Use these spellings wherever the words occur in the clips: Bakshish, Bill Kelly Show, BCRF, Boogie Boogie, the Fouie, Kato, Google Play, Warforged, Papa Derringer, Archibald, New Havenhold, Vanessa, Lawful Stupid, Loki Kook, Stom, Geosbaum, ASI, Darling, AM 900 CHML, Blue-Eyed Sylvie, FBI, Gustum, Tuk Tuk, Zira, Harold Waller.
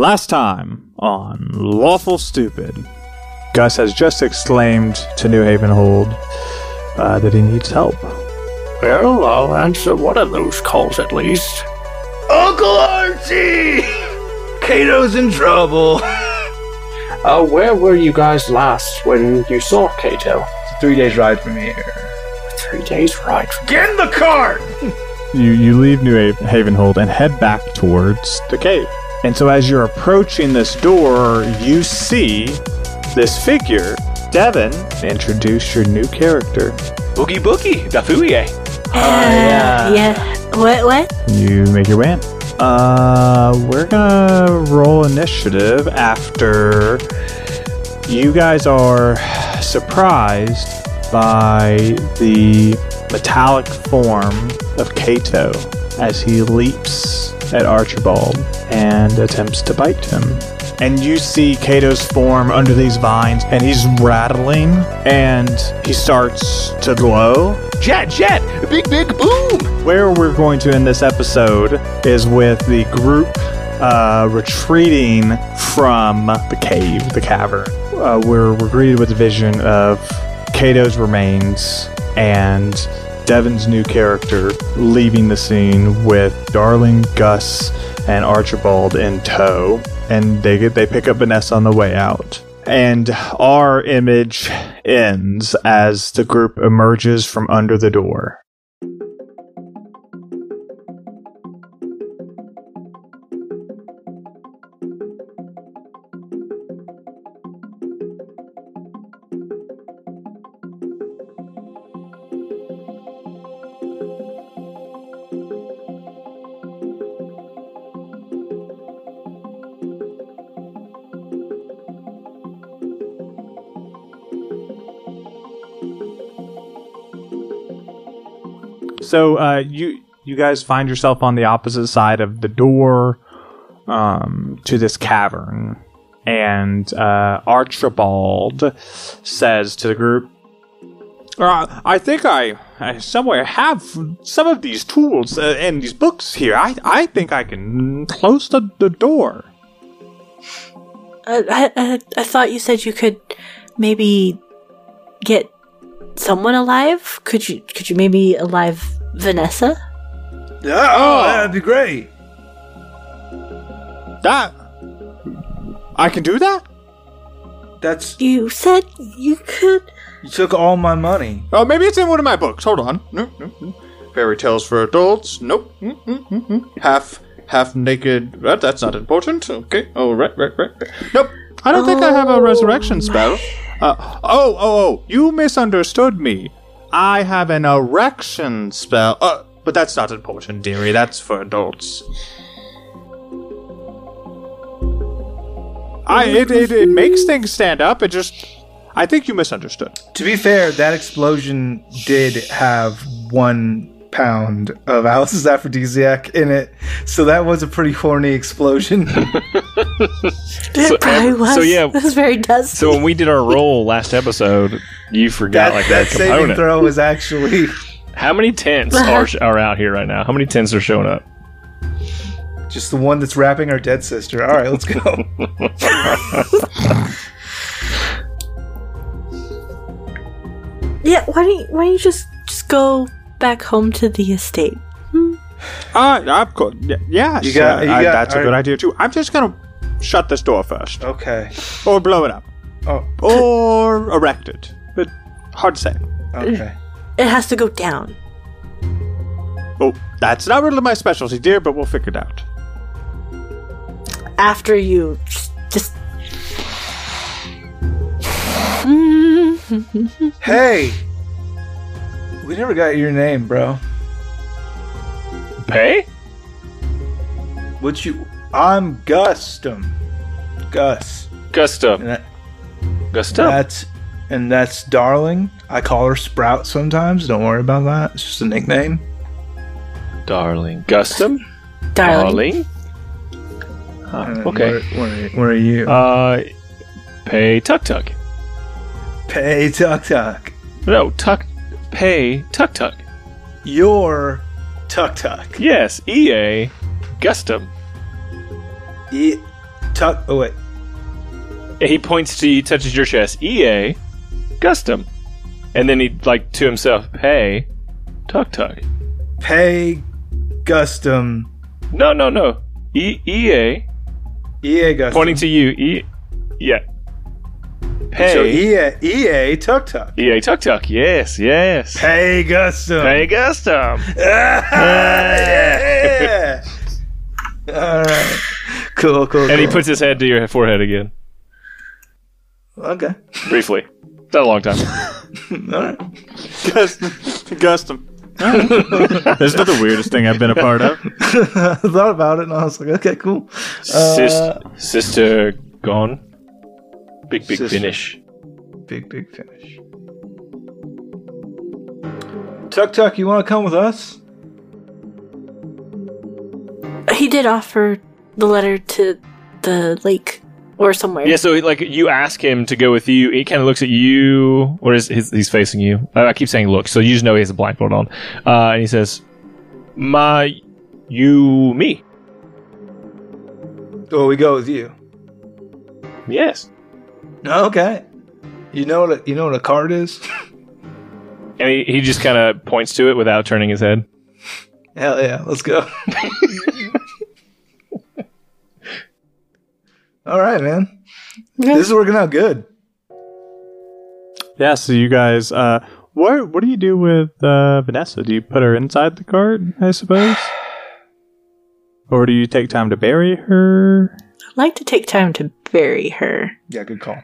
Last time on Lawful Stupid. Gus has just exclaimed to New Havenhold that he needs help. Well, I'll answer one of those calls at least. Uncle Archie! Kato's in trouble. Where were you guys last when you saw Kato? It's 3 days ride from here. 3 days ride from here? Get in the car! You leave New Havenhold and head back towards the cave. And so as you're approaching this door, you see this figure. Devin, introduce your new character. Boogie Boogie, the Fouie. Yeah. What? You make your way in. We're gonna roll initiative after you guys are surprised by the metallic form of Kato as he leaps at Archibald and attempts to bite him. And you see Kato's form under these vines, and he's rattling, and he starts to glow. Jet! Big boom! Where we're going to end this episode is with the group retreating from the cave, the cavern. We're greeted with a vision of Kato's remains and Devin's new character leaving the scene with Darling, Gus, and Archibald in tow, and they pick up Vanessa on the way out. And our image ends as the group emerges from under the door. So you guys find yourself on the opposite side of the door to this cavern, and Archibald says to the group, "I think I somewhere have some of these tools and these books here. I think I can close the door." I thought you said you could maybe get someone alive. Could you maybe alive Vanessa? Yeah, that'd be great. That I can do that? That's... You said you could. You took all my money. Oh, maybe it's in one of my books. Hold on. Fairy Tales for Adults. Nope. Half naked. That's not important. Okay. Oh, right. Nope. I don't think I have a resurrection spell. You misunderstood me. I have an erection spell. But that's not important, dearie. That's for adults. It makes things stand up. I think you misunderstood. To be fair, that explosion did have 1 pound of Alice's aphrodisiac in it, so that was a pretty horny explosion. It probably was. So yeah, it was very dusty. So when we did our roll last episode, you forgot that component. That saving throw was actually... How many tents are out here right now? How many tents are showing up? Just the one that's wrapping our dead sister. All right, let's go. Yeah, why don't you just go back home to the estate? Of course. Yeah, that's a good idea too. I'm just gonna shut this door first. Okay. Or blow it up. Oh. Or erect it. But hard to say. Okay. It has to go down. Oh, that's not really my specialty, dear, but we'll figure it out. After you just... Hey! We never got your name, bro. Pay? I'm Gustum. Gustum. Gustum. That's Darling. I call her Sprout sometimes. Don't worry about that. It's just a nickname. Darling. Gustum? Darling. Okay. Where are you? Pay Tuk Tuk. Pay Tuk Tuk. No, Tuk. Pay Tuk Tuk. Your Tuk Tuk. Yes, EA Gustum. Tuk. Oh, wait. Yeah, he points to you, touches your chest. EA, Gustum. And then he, like, to himself, pay, Tuk Tuk. Pay, Gustum. No. EA. EA, Gustum. Pointing to you. Yeah. Pay. So EA, Tuk Tuk. EA, Tuk Tuk. Yes. Pay, Gustum. Yeah. All right. Cool. And he puts his head to your forehead again. Okay. Briefly. Not a long time. All right. Gustum. That's not the weirdest thing I've been a part of. I thought about it and I was like, okay, cool. Sister gone. Big sister. Finish. Big finish. Tuk Tuk, you want to come with us? He did offer the letter to the lake or somewhere. Yeah, so like you ask him to go with you. He kind of looks at you, or is he's facing you? I keep saying look, so you just know he has a blindfold on. And he says, me. Oh, we go with you. Yes. Okay. You know what a card is? And he just kind of points to it without turning his head. Hell yeah, let's go. All right, man. Yeah. This is working out good. Yeah, so you guys, what do you do with Vanessa? Do you put her inside the cart, I suppose? Or do you take time to bury her? I'd like to take time to bury her. Yeah, good call.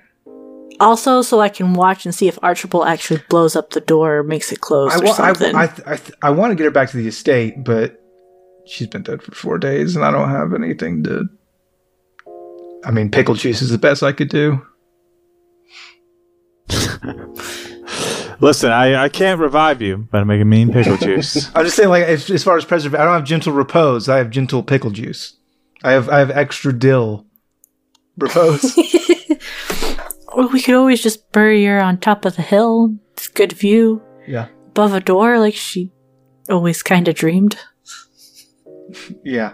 Also, so I can watch and see if Archibald actually blows up the door or makes it close or something. I want to get her back to the estate, but she's been dead for 4 days, and I don't have anything to... I mean, pickle juice is the best I could do. Listen, I can't revive you, but I make a mean pickle juice. I'm just saying, like, as far as preservation, I don't have gentle repose. I have gentle pickle juice. I have extra dill repose. Well, we could always just bury her on top of the hill. It's a good view. Yeah. Above a door, like she always kind of dreamed. Yeah.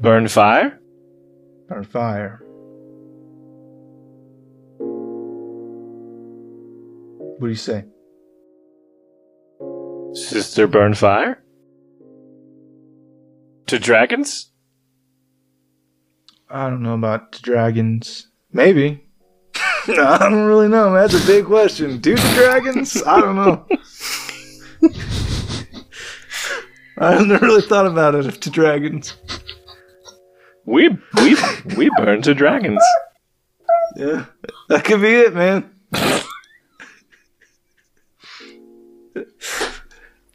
Burn fire? Our fire. What do you say? Sister burn fire? To dragons? I don't know about to dragons. Maybe. No, I don't really know. That's a big question. Do the dragons? I don't know. I haven't really thought about it. To dragons. We burn to dragons. Yeah, that could be it, man.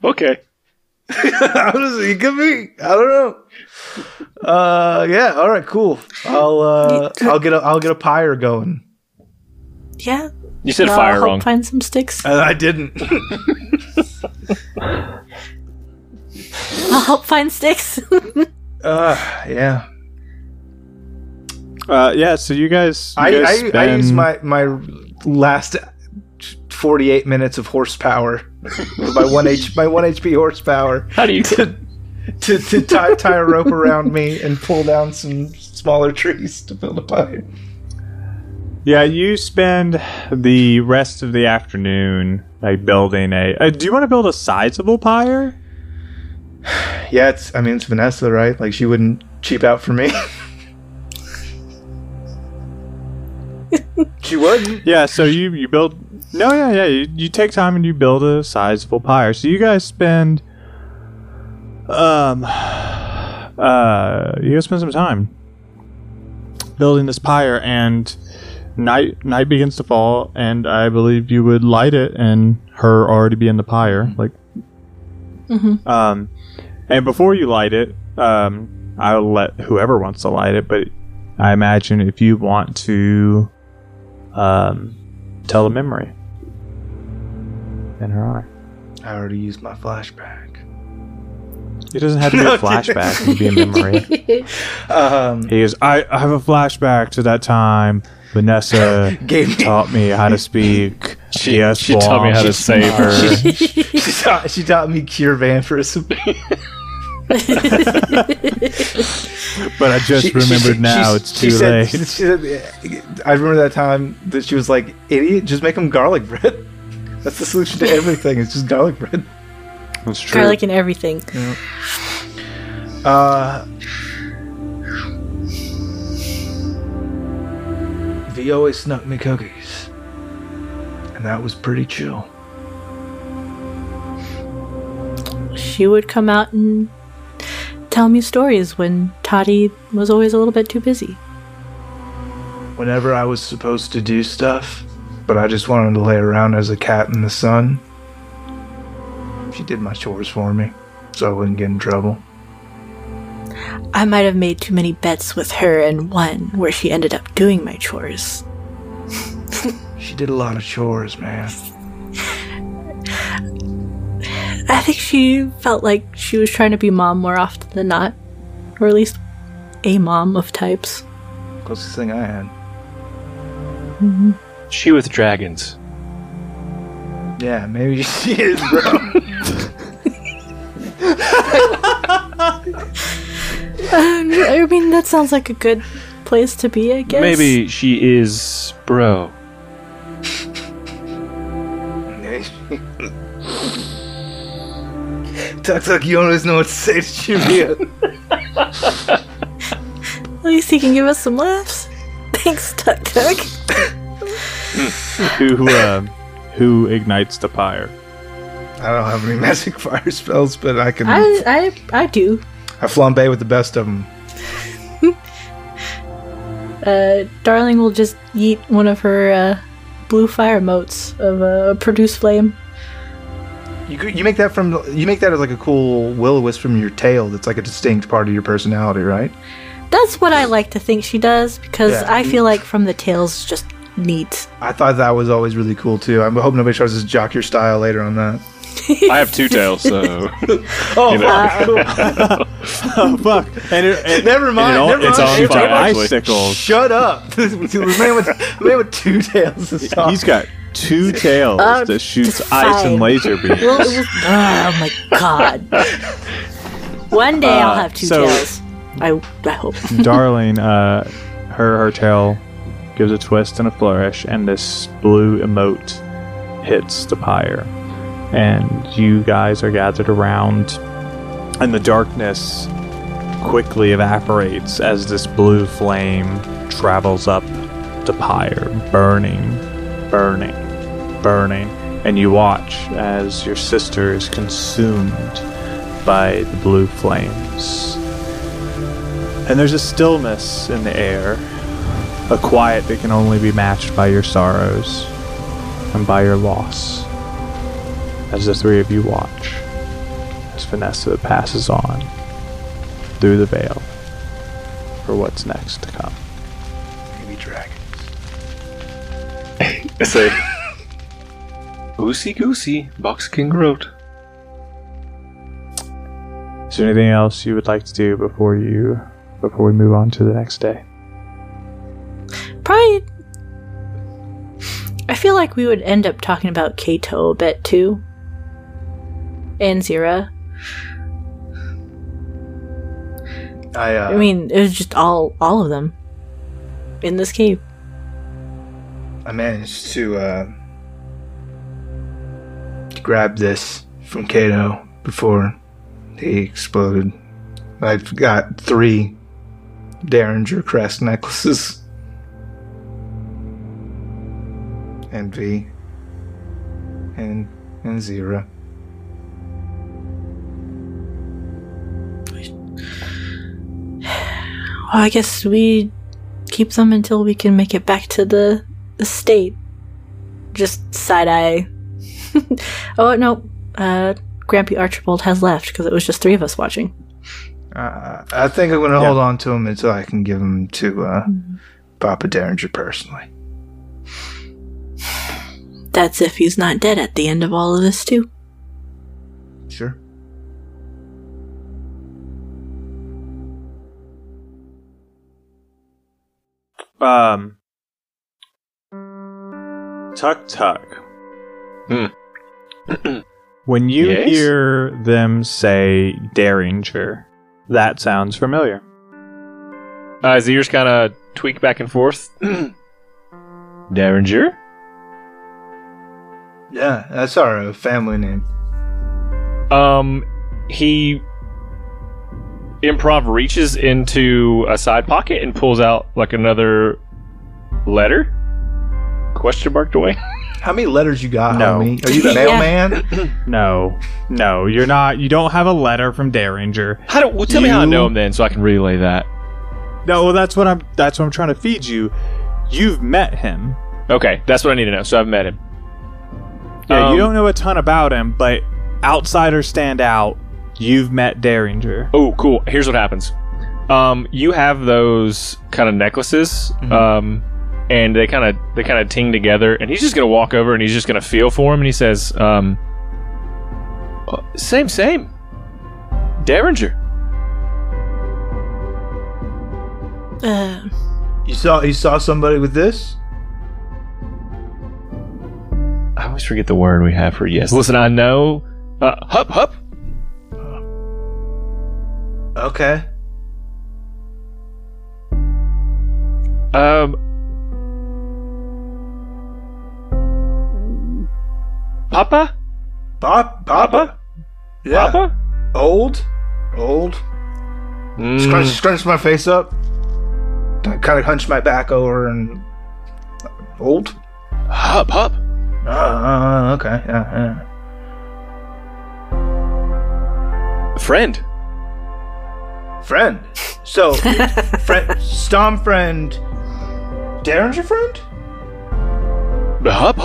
Okay. Honestly, it could be. I don't know. Yeah. All right. Cool. I'll get a pyre going. Yeah. You said fire wrong. Find some sticks. I didn't. I'll help find sticks. Yeah. Yeah, so you guys I used my last 48 minutes of horsepower, my one HP horsepower. How do you to tie a rope around me and pull down some smaller trees to build a pyre? Yeah, you spend the rest of the afternoon like building a. Do you want to build a sizable pyre? Yeah, it's Vanessa, right? Like she wouldn't cheap out for me. She would. Yeah, so you build... No, yeah. You take time and you build a sizable pyre. So you guys spend... You guys spend some time building this pyre, and night begins to fall, and I believe you would light it and her already be in the pyre. Like... Mm-hmm. And before you light it, I'll let whoever wants to light it, but... I imagine if you want to tell a memory in her honor. I already used my flashback. It doesn't have to be a flashback. It can be a memory. He goes, I have a flashback to that time Vanessa taught me how to speak. She taught me how to save her. She taught me Cure Vampirism. But I just remembered now it's too late. I remember that time that she was like, idiot, just make them garlic bread. That's the solution to everything. It's just garlic bread. That's true. Garlic and everything. Yeah. V always snuck me cookies. And that was pretty chill. She would come out and tell me stories when Toddy was always a little bit too busy. Whenever I was supposed to do stuff, but I just wanted to lay around as a cat in the sun, she did my chores for me, so I wouldn't get in trouble. I might have made too many bets with her and won, where she ended up doing my chores. She did a lot of chores, man. I think she felt like she was trying to be mom more often than not. Or at least a mom of types. Closest thing I had. Mm-hmm. She with dragons. Yeah, maybe she is, bro. I mean, that sounds like a good place to be, I guess. Maybe she is, bro. Tuk Tuk, you always know what to say to Jimia. At least he can give us some laughs. Thanks, Tuk Tuk. Who ignites the pyre? I don't have any magic fire spells, but I can... I do. I flambe with the best of them. Darling will just yeet one of her blue fire motes of produce flame. You make that from as like a cool will-o-wisp from your tail. That's like a distinct part of your personality, right? That's what I like to think she does, because I feel like from the tail's just neat. I thought that was always really cool too. I hope nobody tries to jock your style later on that. I have two tails, so. Oh, fuck. Oh, fuck. And never mind. It's on fire, actually. Shut up. The man with two tails is talking. He's got two tails that shoots ice and laser beams. Oh, my God. One day I'll have two tails. I hope. Darling, her tail gives a twist and a flourish, and this blue emote hits the pyre. And you guys are gathered around, and the darkness quickly evaporates as this blue flame travels up the pyre, burning, burning, burning. And you watch as your sister is consumed by the blue flames. And there's a stillness in the air, a quiet that can only be matched by your sorrows and by your loss. As the three of you watch, as Vanessa passes on through the veil for what's next to come. Maybe dragons. I say, Goosey Goosey, Box King wrote. Is there anything else you would like to do before we move on to the next day? Probably. I feel like we would end up talking about Kato a bit too. And Zira. I mean, it was just all of them in this cave. I managed to grab this from Kato before he exploded. I've got 3 Derringer crest necklaces. And V. And Zira. Well, I guess we keep them until we can make it back to the estate. Just side-eye. Oh, no. Grampy Archibald has left because it was just 3 of us watching. I think I'm going to hold on to him until I can give him to Papa Derringer personally. That's if he's not dead at the end of all of this, too. Sure. Tuk Tuk. When you hear them say Derringer, that sounds familiar. His ears kind of tweak back and forth. Derringer? Yeah, that's our family name. He improv reaches into a side pocket and pulls out like another letter? Question marked away. How many letters you got, homie? Are you the mailman? No, you're not. You don't have a letter from Derringer. Well, tell me how I know him then, so I can relay that. No, well, that's what I'm trying to feed you. You've met him. Okay, that's what I need to know. So I've met him. Yeah, you don't know a ton about him, but outsiders stand out. You've met Derringer. Oh, cool. Here's what happens. You have those kind of necklaces. Mm-hmm. And they kind of ting together, and he's just going to walk over, and he's just going to feel for him, and he says, same. Derringer. You saw somebody with this? I always forget the word we have for yes. Listen, I know. Hup. Okay. Papa? Papa? Yeah. Papa? Old. Scrunch my face up. I kind of hunch my back over and... Old? Hup. Okay. Yeah. Friend. So, Stom friend. Derringer friend? Hup.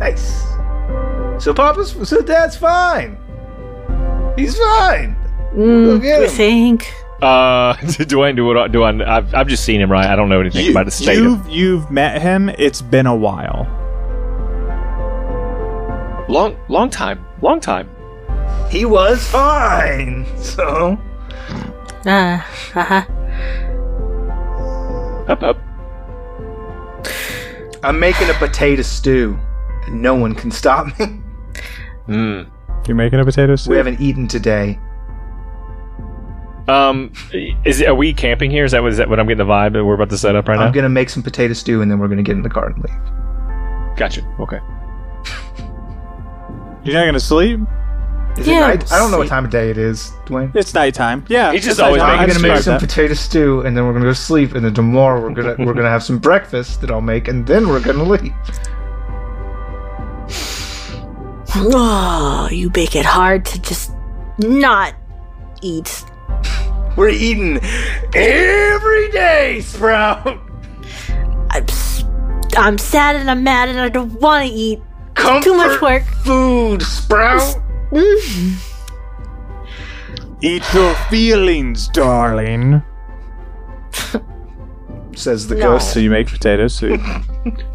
Nice. So Dad's fine. He's fine. Look at him. I think. Dwayne, I've just seen him, right? I don't know anything about his state. You've met him. It's been a while. Long time. He was fine. So. Up. I'm making a potato stew, and no one can stop me. You're making a potato stew? We haven't eaten today. Are we camping here? Is that what I'm getting the vibe that we're about to set up right now? I'm going to make some potato stew, and then we're going to get in the car and leave. Gotcha. Okay. You're not going to sleep? Is it night? I don't know what time of day it is, Dwayne. It's nighttime. Yeah. He's just always making. I'm gonna make some potato stew, and then we're gonna go sleep, and then tomorrow we're gonna have some breakfast that I'll make, and then we're gonna leave. Oh, you make it hard to just not eat. We're eating every day, Sprout. I'm sad and I'm mad and I don't want to eat. Comfort too much work. Food, Sprout. Eat your feelings, darling. Says the ghost. So you make potato soup.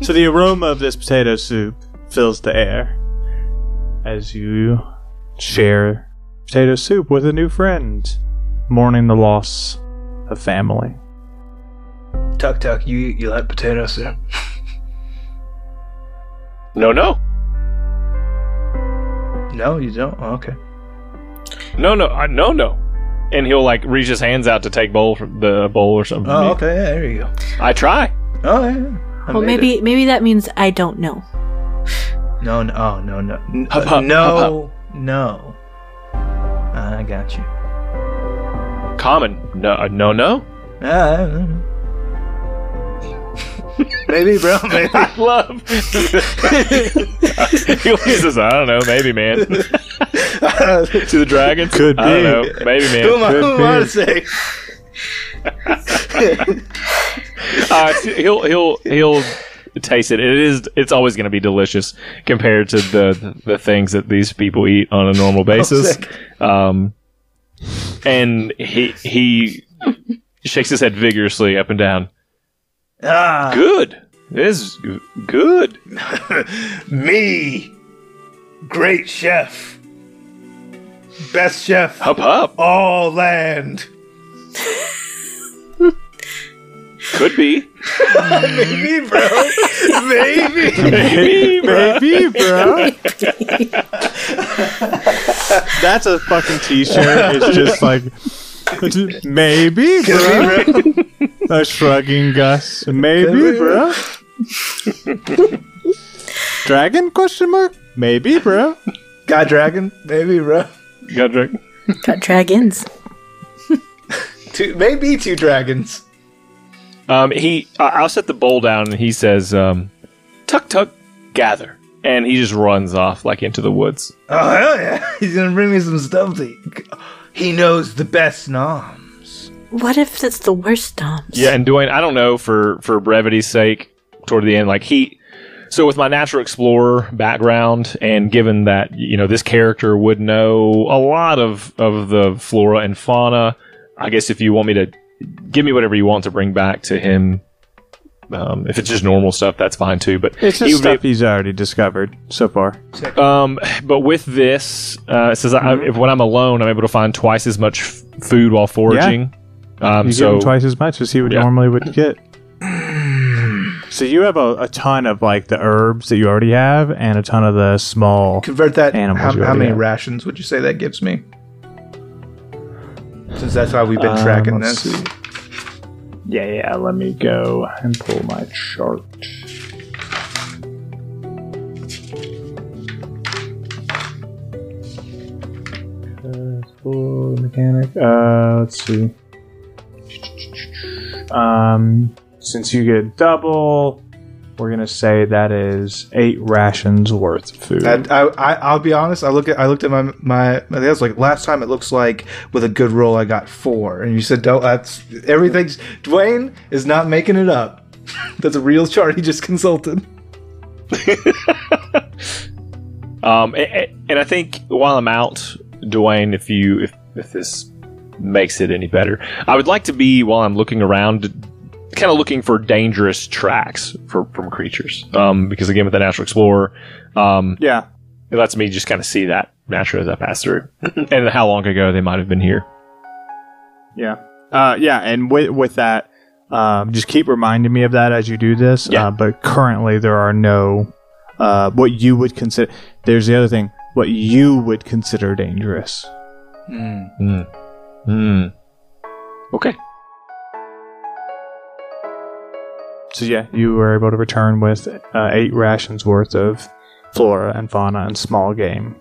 So the aroma of this potato soup fills the air as you share potato soup with a new friend, mourning the loss of family. Tuk, you like potato soup? No. No, you don't? Oh, okay. No. And he'll, reach his hands out to take the bowl or something. Oh, okay, yeah, there you go. I try. Oh, yeah. Well, maybe that means I don't know. No. Hup. I got you. Common. No. Maybe, bro. Maybe. I love. He says, I don't know. Maybe, man. To the dragon? Could be. I don't know. Maybe, man. Who am I to say? He'll taste it. It's always going to be delicious compared to the things that these people eat on a normal basis. And he shakes his head vigorously up and down. Good. This is good. Me, great chef, best chef, hup. All land. Could be. Maybe, bro. Maybe. Maybe, bro. That's a fucking t-shirt. It's just like, maybe, bro. A shrugging Gus. Maybe, bro. Dragon question mark? Maybe, bro. Got dragon? Maybe, bro. Got dragon? Got dragons. Maybe two dragons. I'll set the bowl down, and he says, "Tuk Tuk, gather," and he just runs off like into the woods. Oh hell yeah! He's gonna bring me some stuff to eat. He knows the best noms. What if it's the worst noms? Yeah, and Dwayne, I don't know for brevity's sake. Toward the end, So with my natural explorer background, and given that this character would know a lot of the flora and fauna, I guess if you want me to. Give me whatever you want to bring back to him. If it's just normal stuff, that's fine too. But it's just stuff he's already discovered so far. But with this, it says when I'm alone, I'm able to find twice as much food while foraging. Yeah. You get twice as much as he would normally would get. So you have a ton of the herbs that you already have, and a ton of the small animals. How many rations would you say that gives me? Since that's how we've been tracking this. See. Yeah, let me go and pull my chart. Full mechanic. Let's see. Since you get double, we're gonna say that is 8 rations worth of food. I'll be honest. I looked at my. That's last time. It looks like with a good roll, I got 4. And you said, "Don't." That's everything's. Dwayne is not making it up. That's a real chart he just consulted. And I think while I'm out, Dwayne, if this makes it any better, I would like to be while I'm looking around. Kind of looking for dangerous tracks from creatures, because again with the natural explorer, it lets me just kind of see that naturally as I pass through, and how long ago they might have been here. And with that, just keep reminding me of that as you do this. But currently there are no what you would consider. There's the other thing, what you would consider dangerous. Okay. So you were able to return with 8 rations worth of flora and fauna and small game.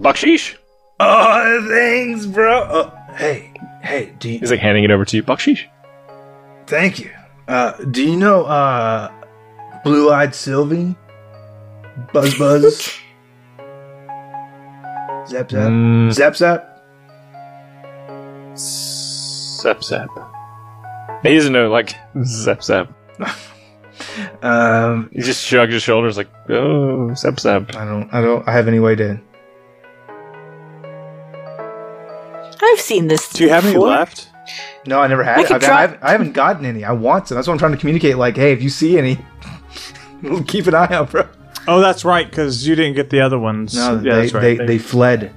Bakshish! Oh, thanks, bro! Hey, do you... He's handing it over to you. Bakshish! Thank you. Do you know Blue-Eyed Sylvie? Buzz Buzz? Zap Zap? Zap Zap? Zap Zap. He doesn't know, Zap Zap. He just shrugs his shoulders oh, Zap Zap. I have any way to... I've seen this before. Do you have any left? No, I never had it. I haven't gotten any. I want some. That's what I'm trying to communicate. Hey, if you see any, keep an eye out, bro. Oh, that's right, because you didn't get the other ones. No, that's right. They fled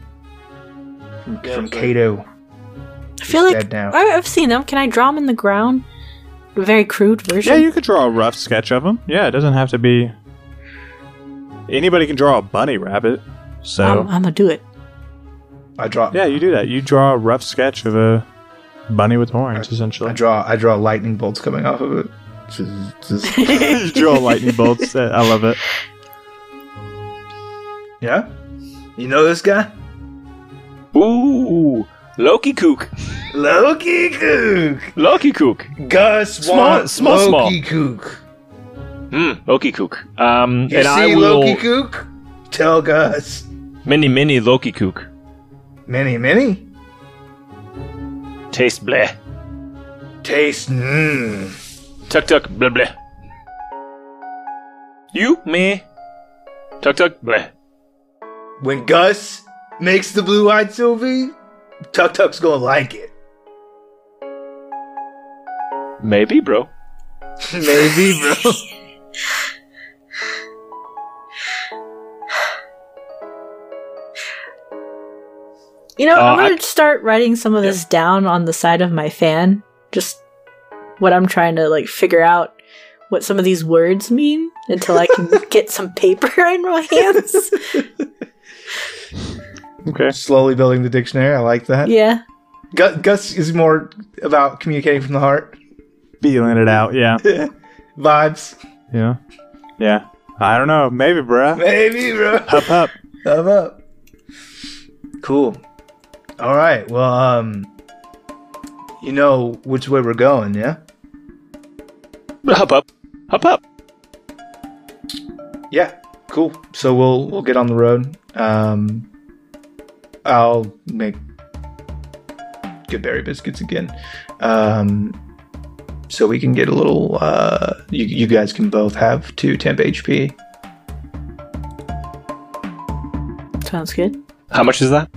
from Kato. I feel I've seen them. Can I draw them in the ground? A very crude version. Yeah, you could draw a rough sketch of them. Yeah, it doesn't have to be... Anybody can draw a bunny rabbit, so... I'm gonna do it. Yeah, you do that. You draw a rough sketch of a bunny with horns, essentially. I draw lightning bolts coming off of it. Just you draw lightning bolts. I love it. Yeah? You know this guy? Ooh... Loki Kook. Loki Kook. Loki Kook. Gus wants Loki Kook. Loki Kook. You and see I will Loki Kook? Tell Gus. Many Loki Kook. Many? Taste bleh. Taste Tuk Tuk bleh bleh. You, me. Tuk Tuk bleh. When Gus makes the Blue-Eyed Sylvie... Tuk Tuk's gonna like it. Maybe, bro. Maybe, bro. You know, I'm going to start writing some of this down on the side of my fan. Just what I'm trying to, like, figure out what some of these words mean until I can get some paper in my hands. Okay. Slowly building the dictionary. I like that. Yeah. Gus is more about communicating from the heart. Feeling it out, yeah. Vibes. Yeah. Yeah. I don't know. Maybe, bruh. Maybe, bro. Hup, hup. Hup, hup. Cool. All right. Well, you know which way we're going, yeah? Hup, hup. Hup, hup. Yeah. Cool. So we'll get on the road. I'll make good berry biscuits again. So we can get a little, you guys can both have 2 temp HP. Sounds good. How much is that?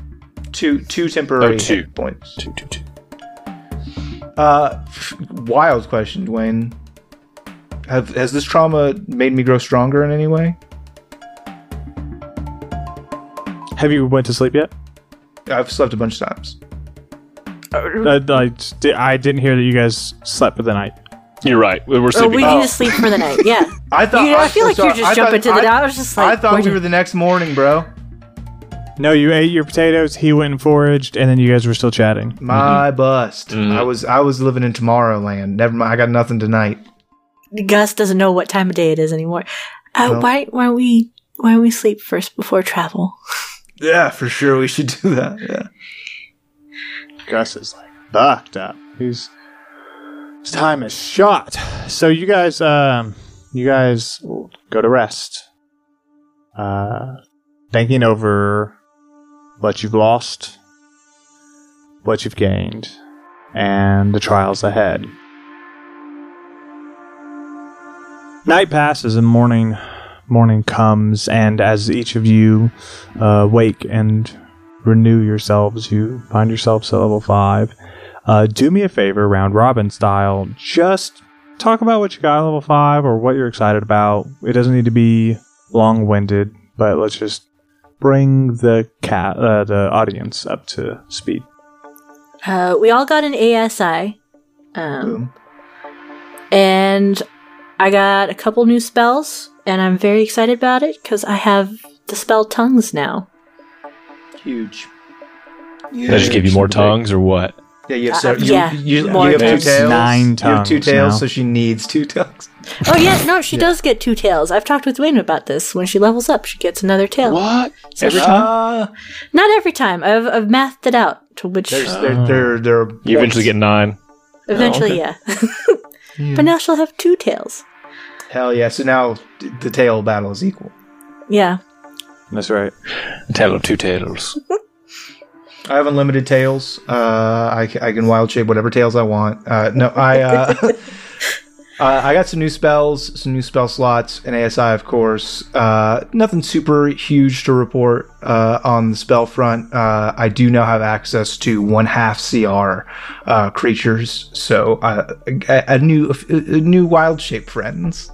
2 temporary hit points. Two. Wild question, Dwayne. Has this trauma made me grow stronger in any way? Have you went to sleep yet? I've slept a bunch of times. I didn't hear that you guys slept for the night. You're right. We're sleeping. Oh, we need to sleep for the night. Yeah. I thought we were the next morning, bro. No, you ate your potatoes. He went and foraged, and then you guys were still chatting. My bust. Mm-hmm. I was living in Tomorrowland. Never mind. I got nothing tonight. Gus doesn't know what time of day it is anymore. Well, why don't we sleep first before travel? Yeah, for sure. We should do that. Yeah. Gus is like fucked up. His time is shot. So you guys go to rest, thinking over what you've lost, what you've gained, and the trials ahead. Night passes and morning comes, and as each of you wake and renew yourselves, you find yourselves at level 5. Do me a favor, round robin style, just talk about what you got at level 5 or what you're excited about. It doesn't need to be long-winded, but let's just bring the audience up to speed. We all got an ASI, and I got a couple new spells, and I'm very excited about it because I have the spell Tongues now. Huge. That just give you more tongues or what? Yeah, you have you have 2 tails. 9 tongues. You have 2 tails, so she needs 2 tongues. Oh yeah, no, she does get 2 tails. I've talked with Wayne about this. When she levels up, she gets another tail. What? So every time? Not every time. I've mathed it out to which you eventually get 9. Eventually, But now she'll have 2 tails. Hell yeah! So now the tail battle is equal. Yeah. That's right. A tale of 2 tails. I have unlimited tails. I can wild shape whatever tails I want. I got some new spells, some new spell slots, an ASI, of course. Nothing super huge to report on the spell front. I do now have access to 1/2 CR creatures, so a new wild shape friends.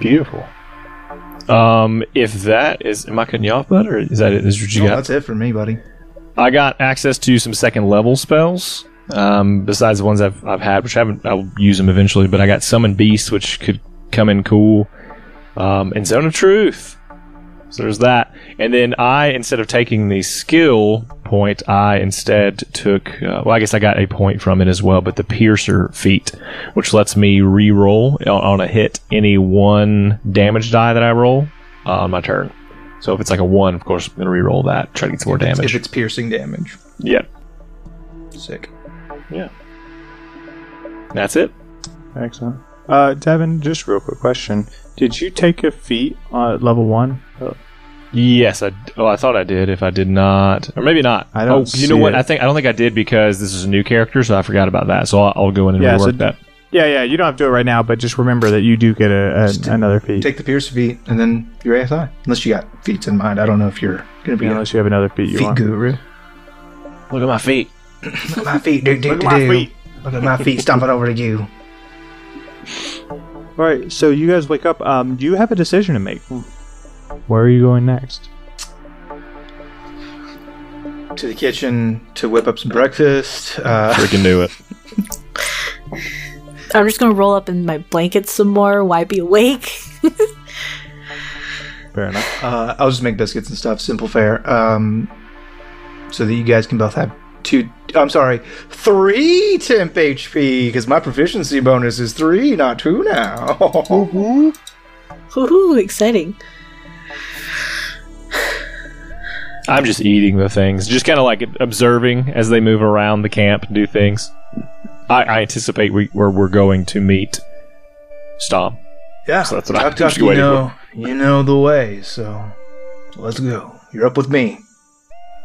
Beautiful. If that is, am I cutting you off, bud, or is that it? Is what you got? That's it for me, buddy. I got access to some 2nd level spells, besides the ones I've had, which I'll use them eventually. But I got Summon Beast, which could come in cool, and Zone of Truth. So there's that. And then I, instead of taking the skill point, I instead took, I guess I got a point from it as well, but the Piercer feat, which lets me re-roll on a hit any 1 damage die that I roll on my turn. So if it's like a 1, of course, I'm going to re-roll that, try to get some more damage. If it's piercing damage. Yeah. Sick. Yeah. That's it. Excellent. Devin, just real quick question. Did you take a feat at level 1? Oh. Yes, I thought I did. If I did not, or maybe not. I don't. You know what? I don't think I did because this is a new character, so I forgot about that. So I'll go in and rework that. Yeah. You don't have to do it right now, but just remember that you do get another feat. Take the Piercer feat and then your ASI, unless you got feats in mind. I don't know if you're going to be. Unless you have another feat, you want. Feet guru. Look at my feet. Look at my feet. Look at my feet. Look at my feet. Stomping over to you. All right, so you guys wake up. You have a decision to make. Where are you going next? to the kitchen to whip up some breakfast. Freaking knew it. I'm just going to roll up in my blanket some more. Why be awake? Fair enough. I'll just make biscuits and stuff. Simple fare. So that you guys can both have three temp HP, because my proficiency bonus is 3, not 2 now. Woohoo, exciting. I'm just eating the things. Just kind of like observing as they move around the camp and do things. I anticipate we're going to meet Stom. Yeah, so that's what I'm just waiting for. You know the way, so let's go. You're up with me.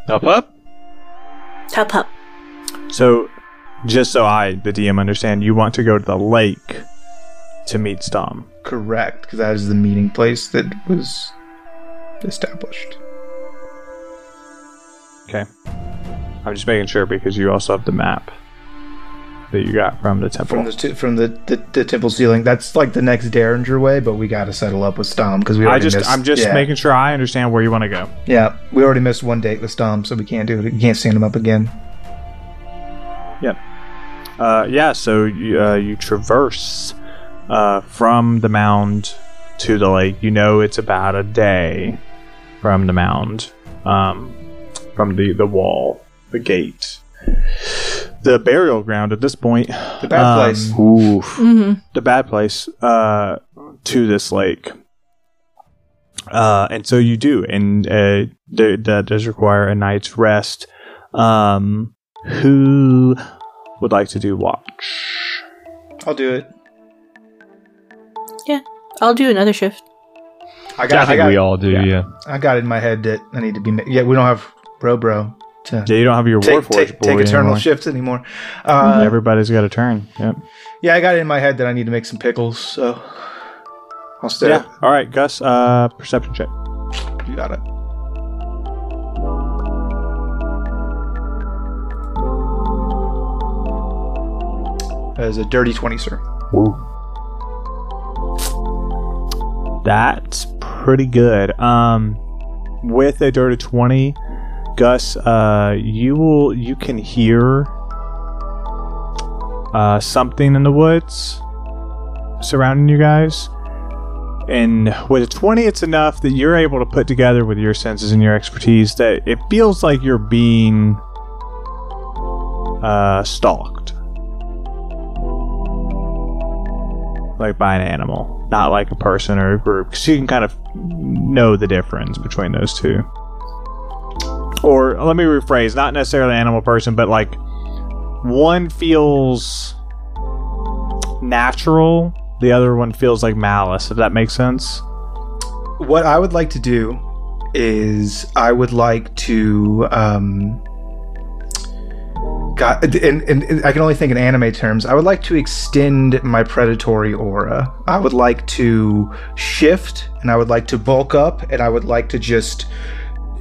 Up. So, just so I, the DM, understand, you want to go to the lake to meet Stom. Correct, because that is the meeting place that was established. Okay. I'm just making sure, because you also have the map that you got from the temple. From the temple ceiling. That's like the next Derringer way, but we got to settle up with Stom because we already missed. I'm just making sure I understand where you want to go. Yeah, we already missed one date with Stom, so we can't do it. You can't stand him up again. Yep. So you traverse from the mound to the lake. You know it's about a day from the mound, from the wall, the gate. The burial ground at this point. The bad place. Mm-hmm. The bad place to this lake. And so you do. And that does require a night's rest. Who would like to do watch? I'll do it. Yeah. I'll do another shift. I think we all do. I got it in my head that I need to be... we don't have bro. Yeah, you don't have your Warforged boy. Take eternal shifts anymore. Everybody's got a turn. Yep. Yeah, I got it in my head that I need to make some pickles, so I'll stay up. All right, Gus, perception check. You got it. That is a dirty 20, sir. Woo. That's pretty good. With a dirty 20... Gus, you can hear something in the woods surrounding you guys. And with a 20, it's enough that you're able to put together with your senses and your expertise that it feels like you're being stalked. Like by an animal, not like a person or a group. Because you can kind of know the difference between those two. Or, let me rephrase, not necessarily an animal person, but like one feels natural, the other one feels like malice, if that makes sense. What I would like to do is I would like to and I can only think in anime terms. I would like to extend my predatory aura. I would like to shift, and I would like to bulk up, and I would like to just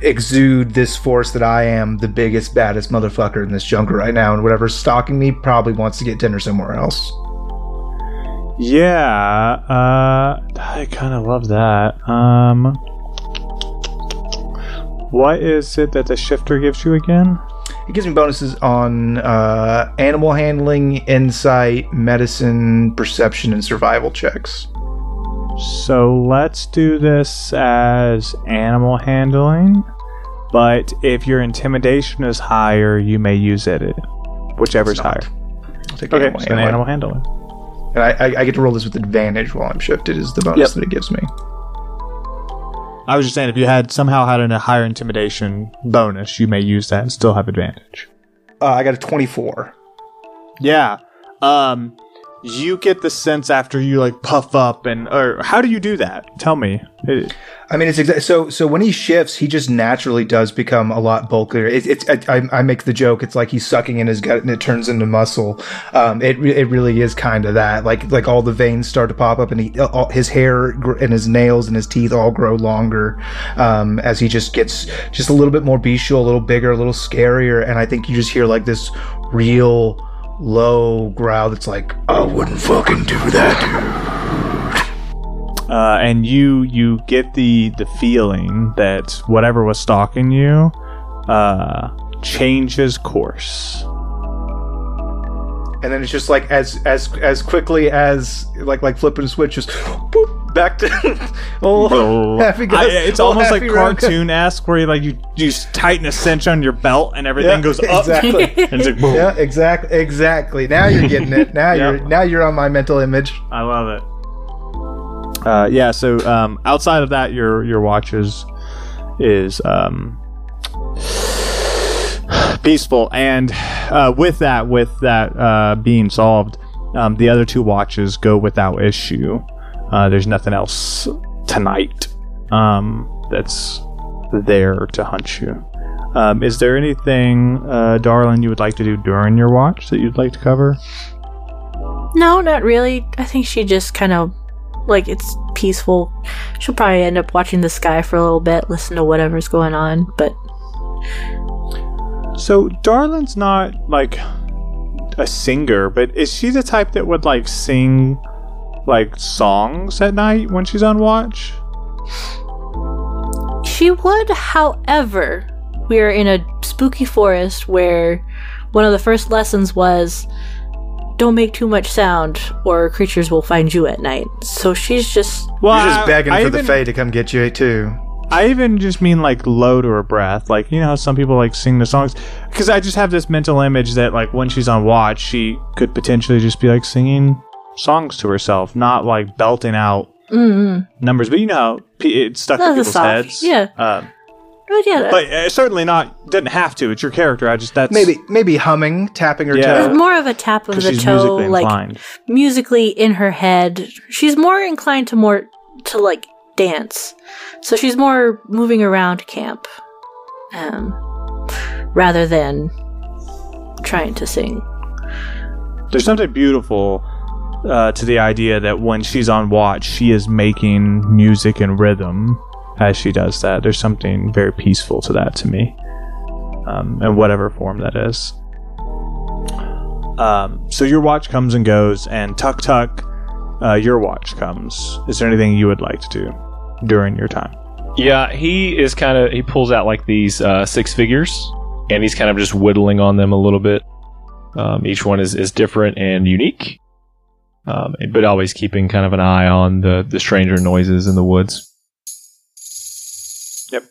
exude this force that I am the biggest, baddest motherfucker in this jungle right now, and whatever's stalking me probably wants to get dinner somewhere else. Yeah, I kind of love that. What is it that the shifter gives you again? It gives me bonuses on animal handling, insight, medicine, perception, and survival checks. So let's do this as animal handling, but if your intimidation is higher, you may use it, whichever's higher. Okay, it's an animal handling. And I get to roll this with advantage while I'm shifted is the bonus that it gives me. I was just saying, if you somehow had a higher intimidation bonus, you may use that and still have advantage. I got a 24. Yeah. You get the sense after you like puff up or how do you do that? Tell me. I mean, it's so when he shifts, he just naturally does become a lot bulkier. I make the joke. It's like he's sucking in his gut and it turns into muscle. It really is kind of that. Like all the veins start to pop up and his hair and his nails and his teeth all grow longer as he just gets just a little bit more bestial, a little bigger, a little scarier. And I think you just hear like this real low growl that's like, I wouldn't fucking do that, dude. And you get the feeling that whatever was stalking you changes course. And then it's just like as quickly as like flipping a switch, just boop, back to oh, happy goes. It's almost like cartoon-esque where you just tighten a cinch on your belt and everything goes up. Exactly. And it's like boom. Yeah, exactly. Now you're getting it. Now you're on my mental image. I love it. So outside of that, your watch is peaceful, and with that being solved, the other two watches go without issue. There's nothing else tonight that's there to hunt you. Is there anything, Darling, you would like to do during your watch that you'd like to cover? No, not really. I think she just kind of, it's peaceful. She'll probably end up watching the sky for a little bit, listen to whatever's going on, but... So, Darling's not, a singer, but is she the type that would, sing, songs at night when she's on watch? She would, however, we are in a spooky forest where one of the first lessons was don't make too much sound or creatures will find you at night. So she's just... Well, you're just begging for the Fae to come get you, too. I even just mean low to her breath, you know how some people sing the songs, because I just have this mental image that when she's on watch she could potentially just be singing songs to herself, not belting out numbers, but you know how it's stuck in people's heads. Yeah. But certainly not, doesn't have to, it's your character. That's maybe humming, tapping her toe. It's more of a tap of the toe, musically in her head. She's more inclined to dance, so she's more moving around camp rather than trying to sing. There's something beautiful to the idea that when she's on watch she is making music and rhythm as she does that. There's something very peaceful to that, to me, in whatever form that is. So your watch comes and goes, and Tuk Tuk, your watch comes. Is there anything you would like to do during your time? Yeah, he pulls out these six figures, and he's kind of just whittling on them a little bit. Each one is different and unique, but always keeping kind of an eye on the stranger noises in the woods. Yep.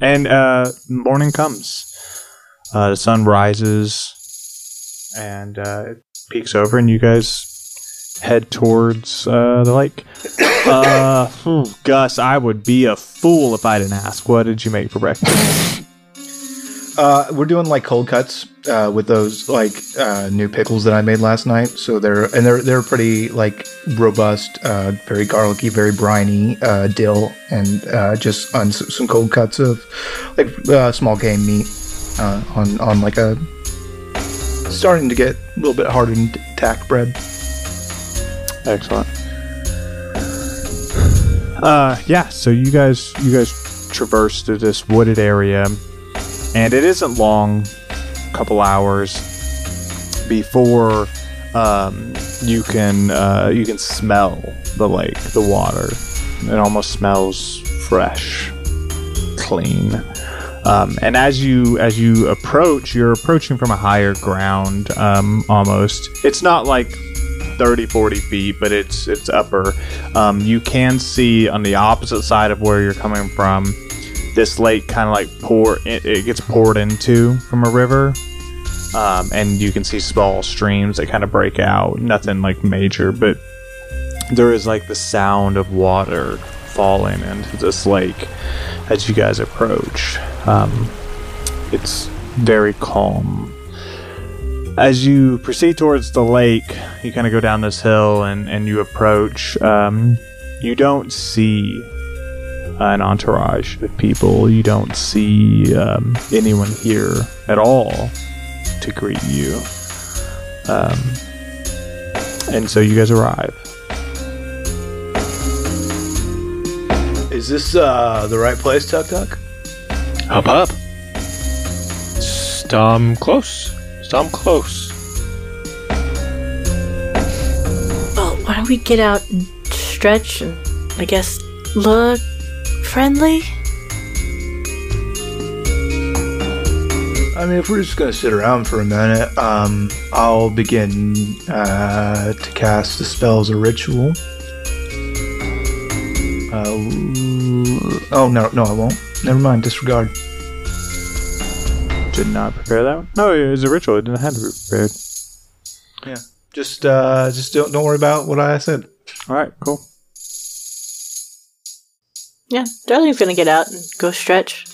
And morning comes. The sun rises, and it peeks over, and you guys head towards the lake. Gus, I would be a fool if I didn't ask. What did you make for breakfast? We're doing cold cuts with those new pickles that I made last night. So they're pretty robust, very garlicky, very briny dill, and just on some cold cuts of small game meat on a starting to get a little bit hardened tack bread. Excellent. So you guys traverse through this wooded area, and it isn't long, a couple hours, before you can smell the lake, the water. It almost smells fresh, clean. And as you approach, you're approaching from a higher ground, almost. It's not 30-40 feet, but it's upper. You can see on the opposite side of where you're coming from, this lake kind of it gets poured into from a river, and you can see small streams that kind of break out. Nothing major, but there is the sound of water falling into this lake as you guys approach. It's very calm. As you proceed towards the lake, you kind of go down this hill and you approach. You don't see an entourage of people. You don't see anyone here at all to greet you. And so you guys arrive. Is this the right place, Tuk Tuk? Up, up. Stom close. I'm close. Well, why don't we get out and stretch and, I guess, look friendly? I mean, if we're just going to sit around for a minute, I'll begin to cast the spell as a ritual. Oh, no, I won't. Never mind, disregard. Did not prepare that one? No, it was a ritual. It didn't have to be prepared. Yeah, just don't worry about what I said. All right, cool. Yeah, Darlene's going to get out and go stretch.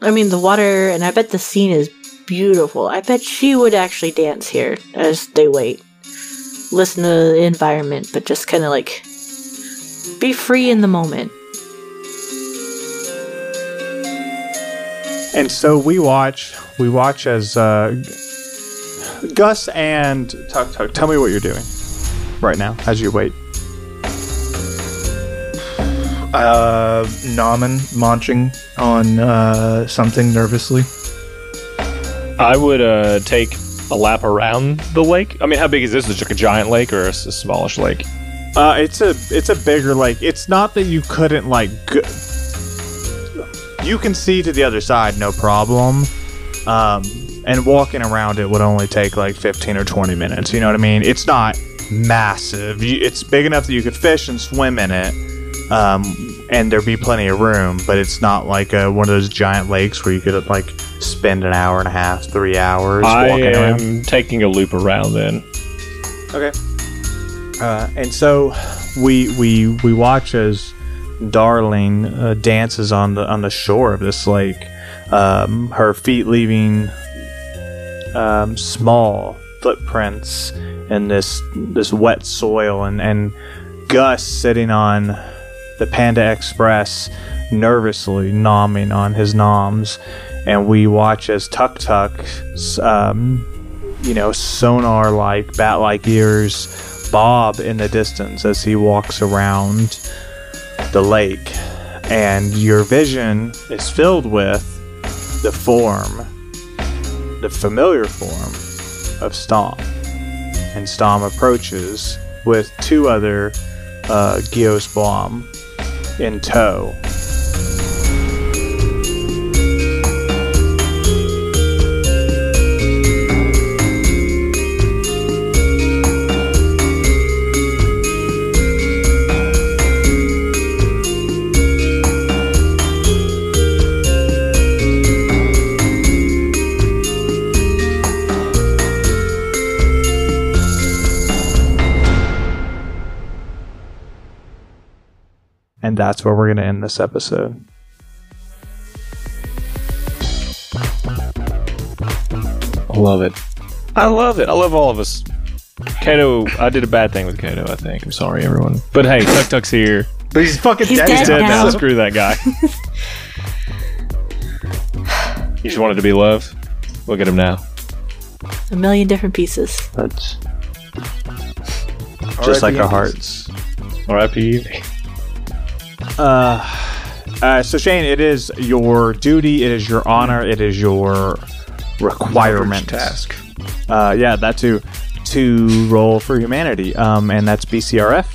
I mean, the water, and I bet the scene is beautiful. I bet she would actually dance here as they wait. Listen to the environment, but just kind of like be free in the moment. And so we watch as Gus and Tuk Tuk, tell me what you're doing right now as you wait. Munching on something nervously. I would take a lap around the lake. I mean, how big is this? Is it like a giant lake or a smallish lake? It's a bigger lake. It's not that you couldn't like. You can see to the other side, no problem. And walking around it would only take like 15 or 20 minutes. You know what I mean? It's not massive. It's big enough that you could fish and swim in it. And there'd be plenty of room. But it's not like one of those giant lakes where you could like spend an hour and a half, 3 hours walking around. I am taking a loop around then. Okay. And so we watch as Darling dances on the shore of this lake, her feet leaving small footprints in this wet soil, and Gus sitting on the Panda Express nervously nomming on his noms, and we watch as Tuk Tuk, sonar-like, bat-like ears bob in the distance as he walks around the lake, and your vision is filled with the familiar form of Stom. And Stom approaches with two other Geosbaum in tow. And that's where we're going to end this episode. I love it. I love it. I love all of us. Kato, I did a bad thing with Kato, I think. I'm sorry, everyone. But hey, Tuk Tuk's here. But he's fucking dead. He's dead now. Screw that guy. You just wanted to be loved. Look at him now. A million different pieces. That's just like our hearts. R.I.P. So Shane, it is your duty, it is your honor, it is your requirement task. Yeah, that too, to roll for humanity. And that's BCRF.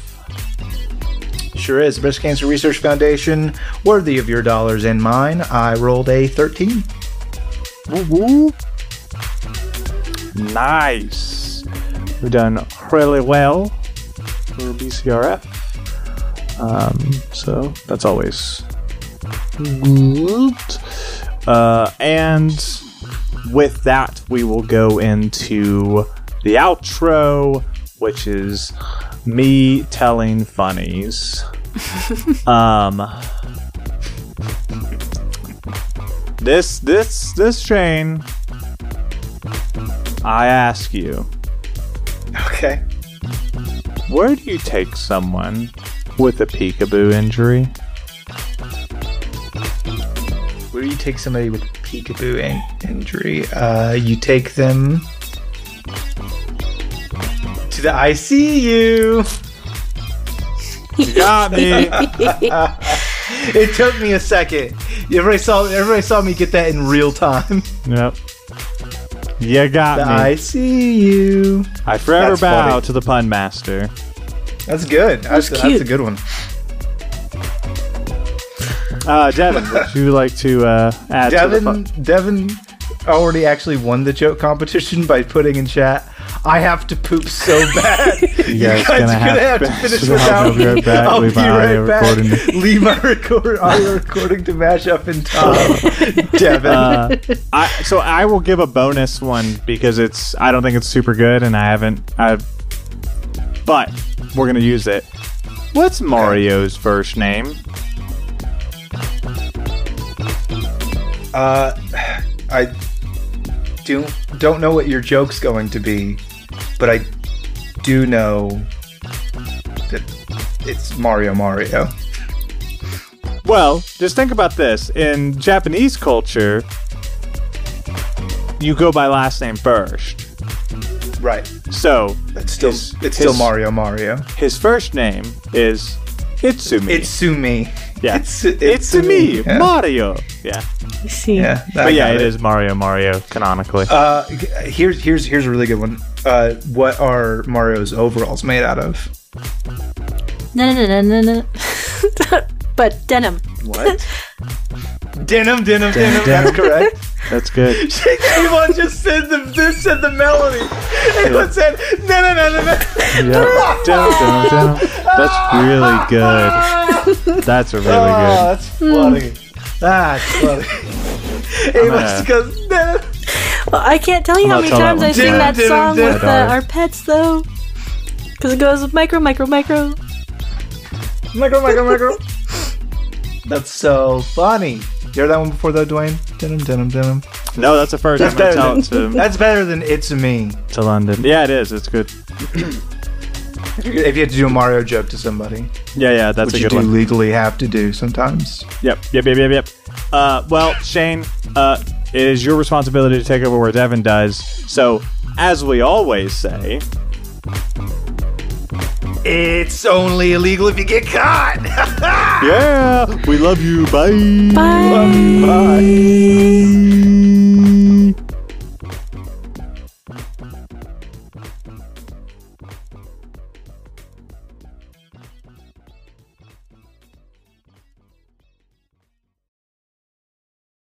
Sure is. Breast Cancer Research Foundation, worthy of your dollars and mine. I rolled a 13. Woo-woo. Nice. We've done really well for BCRF. So that's always good. And with that, we will go into the outro, which is me telling funnies. This Shane, I ask you. Okay. Where do you take someone with a peekaboo injury? Where do you take somebody with a peekaboo injury? You take them to the ICU. You got me. It took me a second. Everybody saw me get that in real time. Yep. You got me. ICU. I forever That's bow funny. To the pun master. That's good. That's a good one. Devin, would you like to add to the fun? Devin already actually won the joke competition by putting in chat, I have to poop so bad. You guys are going to have to finish without me. I'll be right back. Leave my recording to mash up in time. Devin. So I will give a bonus one because it's, I don't think it's super good and I haven't, but we're going to use it. What's Mario's first name? I don't know what your joke's going to be, but I do know that it's Mario. Well, just think about this. In Japanese culture, you go by last name first. Right. So it's still Mario. His first name is Itsumi. Itsumi. Yeah. Itsumi. Yeah. Mario. Yeah. I see. Yeah, but yeah, it is Mario canonically. Here's a really good one. What are Mario's overalls made out of? No. But denim. What? Denim. That's correct. That's good. Avon just said the melody. Avon said, no. Yep. Denim. That's really good. That's really good. Oh, that's funny. That's funny. Avon goes, denim. Well, I can't tell you how many times I sing that song with our pets, though. Because it goes micro. Micro. That's so funny. You heard that one before, though, Dwayne? Denim. No, that's the first. That's better than It's Me. To London. Yeah, it is. It's good. If you had to do a Mario joke to somebody. Yeah, that's a good one. Which you do legally have to do sometimes. Yep. Well, Shane, it is your responsibility to take over where Devin does. So, as we always say... It's only illegal if you get caught. Yeah, we love you. Bye. Bye.